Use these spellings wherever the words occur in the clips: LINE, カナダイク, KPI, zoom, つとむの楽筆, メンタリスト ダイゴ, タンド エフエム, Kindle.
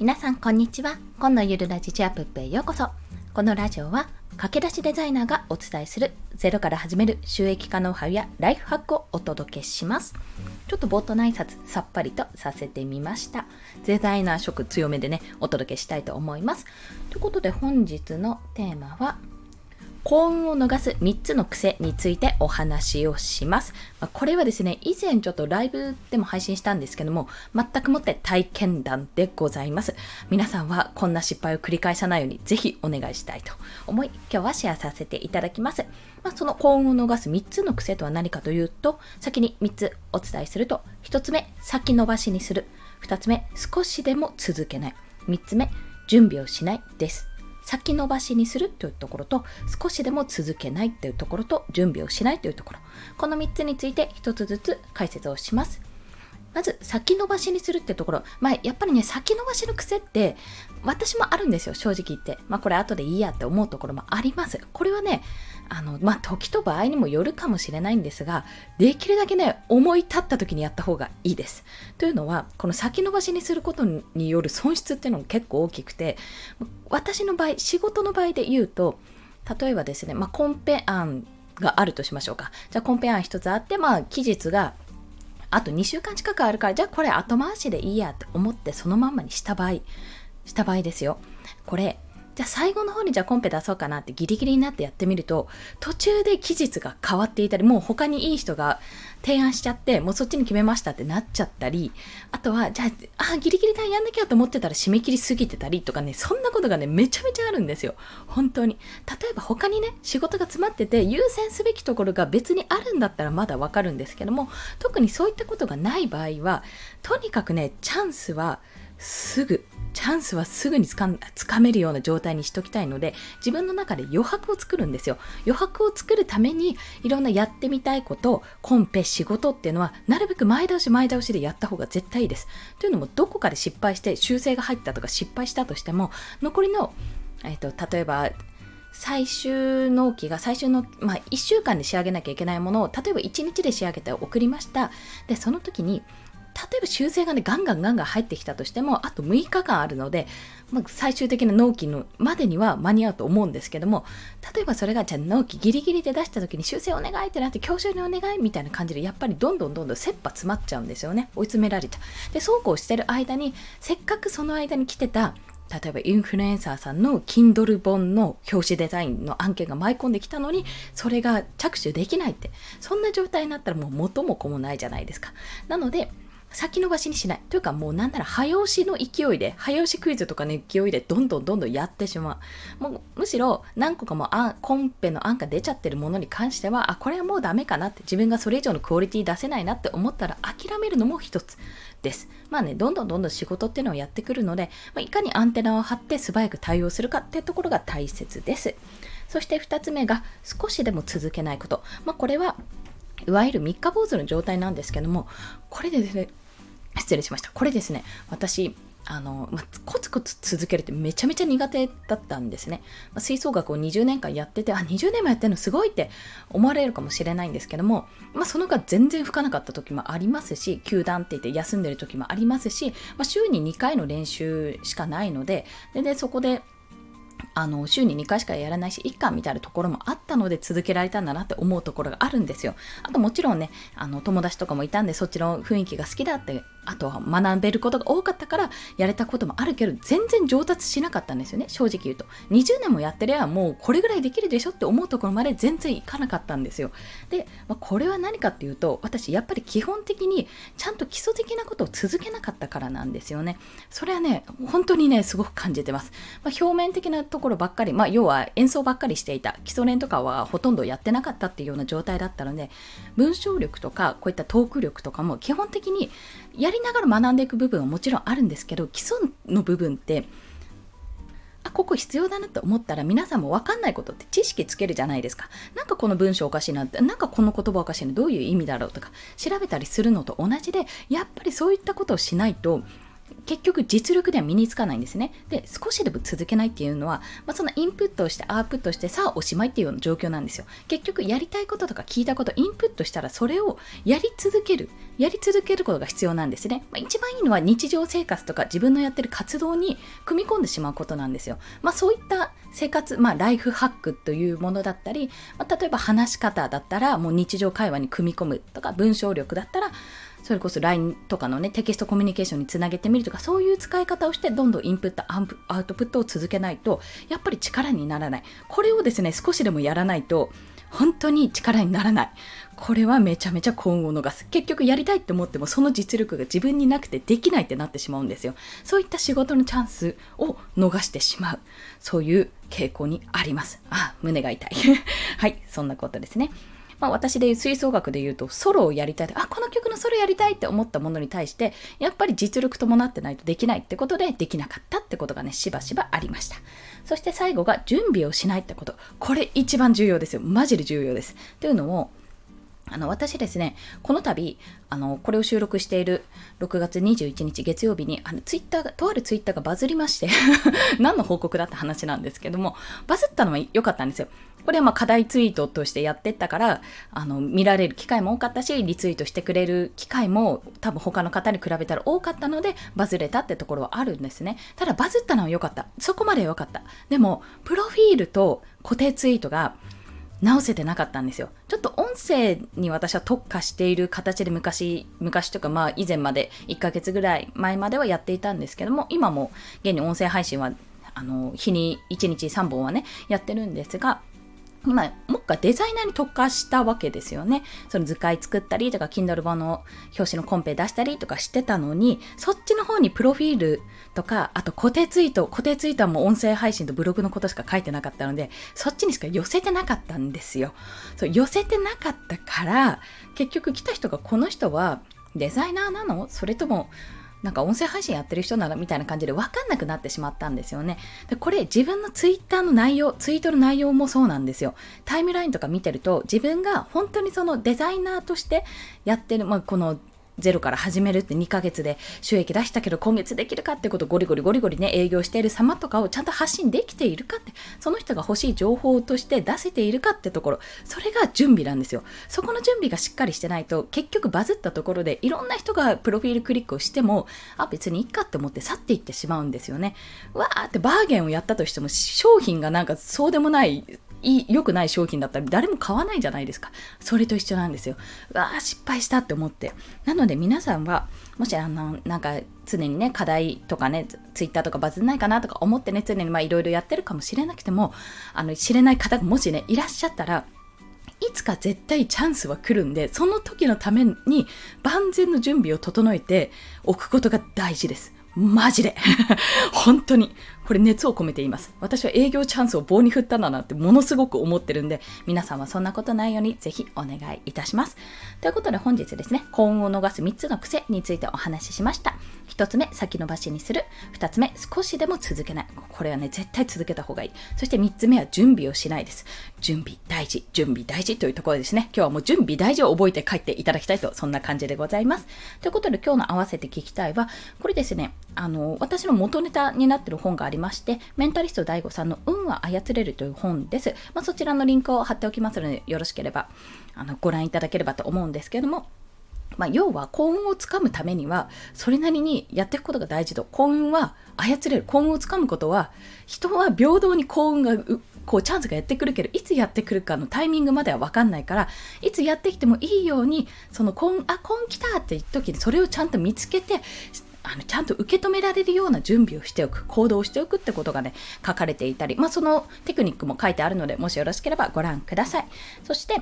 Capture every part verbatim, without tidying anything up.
皆さんこんにちは。今のゆるラジチアプップへようこそ。このラジオは駆け出しデザイナーがお伝えするゼロから始める収益化ノウハウやライフハックをお届けします。ちょっと冒頭の挨拶さっぱりとさせてみました。デザイナー色強めでねお届けしたいと思います。ということで本日のテーマは幸運を逃すみっつの癖についてお話をします。これはですね、以前ちょっとライブでも配信したんですけども、全くもって体験談でございます。皆さんはこんな失敗を繰り返さないようにぜひお願いしたいと思い、今日はシェアさせていただきます。まあ、その幸運を逃すみっつの癖とは何かというと、先にみっつお伝えすると、ひとつめ、先延ばしにする。ふたつめ、少しでも続けない。みっつめ、準備をしないです。先延ばしにするというところと少しでも続けないというところと準備をしないというところ、このみっつについて一つずつ解説をします。まず先延ばしにするってところ、まあ、やっぱりね先延ばしの癖って私もあるんですよ、正直言って、まあ、これ後でいいやって思うところもあります。これはねあの、まあ、時と場合にもよるかもしれないんですが、できるだけね思い立った時にやった方がいいです。というのはこの先延ばしにすることによる損失っていうのも結構大きくて、私の場合仕事の場合で言うと例えばですね、まあ、コンペ案があるとしましょうか。じゃあコンペ案一つあって、まあ、期日があとにしゅうかん近くあるから、じゃあこれ後回しでいいやって思ってそのまんまにした場合、した場合ですよ。これ、じゃあ最後の方にじゃあコンペ出そうかなってギリギリになってやってみると、途中で期日が変わっていたり、もう他にいい人が提案しちゃって、もうそっちに決めましたってなっちゃったり、あとは、じゃあ、あ、ギリギリだやんなきゃと思ってたら締め切りすぎてたりとかね、そんなことがね、めちゃめちゃあるんですよ。本当に。例えば他にね、仕事が詰まってて優先すべきところが別にあるんだったらまだわかるんですけども、特にそういったことがない場合は、とにかくね、チャンスはすぐ、チャンスはすぐにつかん、つかめるような状態にしときたいので、自分の中で余白を作るんですよ。余白を作るためにいろんなやってみたいこと、コンペ、仕事っていうのはなるべく前倒し前倒しでやった方が絶対いいです。というのもどこかで失敗して修正が入ったとか失敗したとしても、残りの、えっと、例えば最終納期が最終の、まあ、いっしゅうかんで仕上げなきゃいけないものを例えばいちにちで仕上げて送りました。で、その時に例えば修正がねガンガンガンガン入ってきたとしてもあとむいかかんあるので、まあ、最終的な納期のまでには間に合うと思うんですけども、例えばそれがじゃあ納期ギリギリで出した時に修正お願いってなって今日中にお願いみたいな感じでやっぱりどんどんどんどん切羽詰まっちゃうんですよね。追い詰められちゃう。で、そうこうしてる間にせっかくその間に来てた例えばインフルエンサーさんの Kindle 本の表紙デザインの案件が舞い込んできたのにそれが着手できないって、そんな状態になったらもう元も子もないじゃないですか。なので先延ばしにしないというか、もうなんなら早押しの勢いで早押しクイズとかの勢いでどんどんどんどんやってしまう。もうむしろ何個かもあコンペの案が出ちゃってるものに関しては、あ、これはもうダメかなって、自分がそれ以上のクオリティ出せないなって思ったら諦めるのも一つです。まあね、どんどんどんどん仕事っていうのをやってくるので、まあ、いかにアンテナを張って素早く対応するかっていうところが大切です。そしてふたつめが少しでも続けないこと、まあ、これはいわゆる三日坊主の状態なんですけども、これでですね、失礼しました。これですね、私、あの、ま、コツコツ続けるってめちゃめちゃ苦手だったんですね。ま、吹奏楽をにじゅうねんかんやってて、あ、にじゅうねんもやってるのすごいって思われるかもしれないんですけども、まあ、その間全然吹かなかった時もありますし、休団って言って休んでる時もありますし、まあ、週ににかいの練習しかないので、で、でそこで、あの週ににかいしかやらないしいっかみたいなところもあったので続けられたんだなって思うところがあるんですよ。あともちろんねあの友達とかもいたんでそっちの雰囲気が好きだって、あとは学べることが多かったからやれたこともあるけど全然上達しなかったんですよね。正直言うとにじゅうねんもやってりゃもうこれぐらいできるでしょって思うところまで全然いかなかったんですよ。で、まあ、これは何かっていうと私やっぱり基本的にちゃんと基礎的なことを続けなかったからなんですよね。それはね本当にねすごく感じてます、まあ、表面的なところばっかり、まあ、要は演奏ばっかりしていた、基礎練とかはほとんどやってなかったっていうような状態だったので文章力とかこういったトーク力とかも基本的にややりながら学んでいく部分はもちろんあるんですけど、基礎の部分ってあ、ここ必要だなと思ったら皆さんも分かんないことって知識つけるじゃないですか。なんかこの文章おかしいな、なんかこの言葉おかしいな、どういう意味だろうとか調べたりするのと同じでやっぱりそういったことをしないと結局実力では身につかないんですね。で、少しでも続けないっていうのは、まあ、そのインプットをしてアウプットしてさあおしまいっていうような状況なんですよ。結局やりたいこととか聞いたことインプットしたらそれをやり続けるやり続けることが必要なんですね。まあ、一番いいのは日常生活とか自分のやってる活動に組み込んでしまうことなんですよ。まあ、そういった生活、まあ、ライフハックというものだったり、まあ、例えば話し方だったらもう日常会話に組み込むとか、文章力だったらそれこそ ライン とかのねテキストコミュニケーションにつなげてみるとか、そういう使い方をしてどんどんインプットアウトプットを続けないとやっぱり力にならない。これをですね少しでもやらないと本当に力にならない。これはめちゃめちゃ幸運を逃す。結局やりたいって思ってもその実力が自分になくてできないってなってしまうんですよ。そういった仕事のチャンスを逃してしまう、そういう傾向にあります。あ、胸が痛いはい、そんなことですね。まあ、私で吹奏楽で言うとソロをやりたい、あ、この曲のソロやりたいって思ったものに対してやっぱり実力伴ってないとできないってことでできなかったってことがねしばしばありました。そして最後が準備をしないってこと、これ一番重要ですよ。マジで重要です。というのもあの私ですね、この度あのこれを収録しているろくがつにじゅういちにち月曜日にあのツイッターがとあるツイッターがバズりまして何の報告だって話なんですけども、バズったのは良かったんですよ。これはまあ課題ツイートとしてやってったからあの見られる機会も多かったし、リツイートしてくれる機会も多分他の方に比べたら多かったのでバズれたってところはあるんですね。ただバズったのは良かった、そこまで良かった。でもプロフィールと固定ツイートが直せてなかったんですよ。ちょっと音声に私は特化している形で昔昔とかまあ以前までいっかげつぐらい前まではやっていたんですけども、今も現に音声配信はあの日にいちにちさんぼんはねやってるんですが、今もっかデザイナーに特化したわけですよね。その図解作ったりとか Kindle 版の表紙のコンペ出したりとかしてたのに、そっちの方にプロフィールとかあと固定ツイート固定ツイートはもう音声配信とブログのことしか書いてなかったのでそっちにしか寄せてなかったんですよ。そう寄せてなかったから結局来た人がこの人はデザイナーなの？それともなんか音声配信やってる人ならみたいな感じで分かんなくなってしまったんですよね。でこれ自分のツイッターの内容ツイートの内容もそうなんですよ。タイムラインとか見てると自分が本当にそのデザイナーとしてやってる、まあ、このゼロから始めるってにかげつで収益出したけど今月できるかってことをゴリゴリゴリゴリね営業している様とかをちゃんと発信できているかって、その人が欲しい情報として出せているかってところ、それが準備なんですよ。そこの準備がしっかりしてないと結局バズったところでいろんな人がプロフィールクリックをしてもあ別にいいかって思って去っていってしまうんですよね。わーってバーゲンをやったとしても商品がなんかそうでもないいい良くない商品だったら誰も買わないじゃないですか。それと一緒なんですよ。うわー失敗したって思って。なので皆さんはもしあのなんか常にね課題とかねツイッターとかバズんないかなとか思ってね常にまあいろいろやってるかもしれなくてもあの知れない方がもしねいらっしゃったらいつか絶対チャンスは来るんで、その時のために万全の準備を整えておくことが大事です。マジで本当にこれ熱を込めています。私は営業チャンスを棒に振ったんだなってものすごく思ってるんで、皆さんはそんなことないようにぜひお願いいたします。ということで本日ですね、幸運を逃すみっつの癖についてお話ししました。ひとつめ先延ばしにする、ふたつめ少しでも続けない、これはね絶対続けた方がいい。そしてみっつめは準備をしないです。準備大事準備大事というところですね。今日はもう準備大事を覚えて帰っていただきたいと、そんな感じでございます。ということで今日の合わせて聞きたいはこれですね、あの私の元ネタになっている本がありまして、メンタリスト ダイゴ さんの運は操れるという本です。まあ、そちらのリンクを貼っておきますのでよろしければあのご覧いただければと思うんですけれども、まあ、要は幸運をつかむためにはそれなりにやっていくことが大事と、幸運は操れる、幸運をつかむことは人は平等に幸運がうこうチャンスがやってくるけどいつやってくるかのタイミングまでは分かんないから、いつやってきてもいいようにその幸運あ幸運来たっていう時にそれをちゃんと見つけてあのちゃんと受け止められるような準備をしておく、行動をしておくってことがね書かれていたり、まあ、そのテクニックも書いてあるのでもしよろしければご覧ください。そして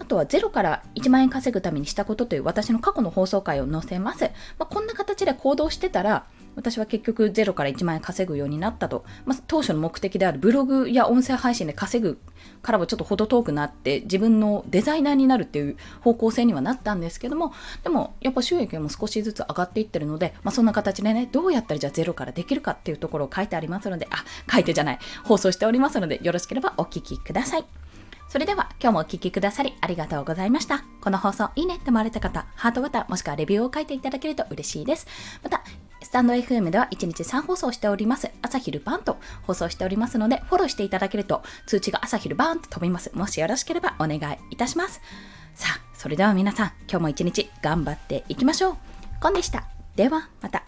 あとはゼロからいちまんえん稼ぐためにしたことという私の過去の放送回を載せます。まあ、こんな形で行動してたら私は結局ゼロからいちまんえん稼ぐようになったと、まあ、当初の目的であるブログや音声配信で稼ぐからはちょっと程遠くなって自分のデザイナーになるっていう方向性にはなったんですけども、でもやっぱ収益も少しずつ上がっていってるので、まあ、そんな形でねどうやったらじゃあゼロからできるかっていうところを書いてありますのであ書いてじゃない放送しておりますのでよろしければお聞きください。それでは今日もお聞きくださりありがとうございました。この放送いいねって思われた方、ハートボタンもしくはレビューを書いていただけると嬉しいです。またタンド エフエム ではいちにちさん放送しております。朝昼晩と放送しておりますので、フォローしていただけると通知が朝昼晩と飛びます。もしよろしければお願いいたします。さあ、それでは皆さん、今日も一日頑張っていきましょう。コンでした。ではまた。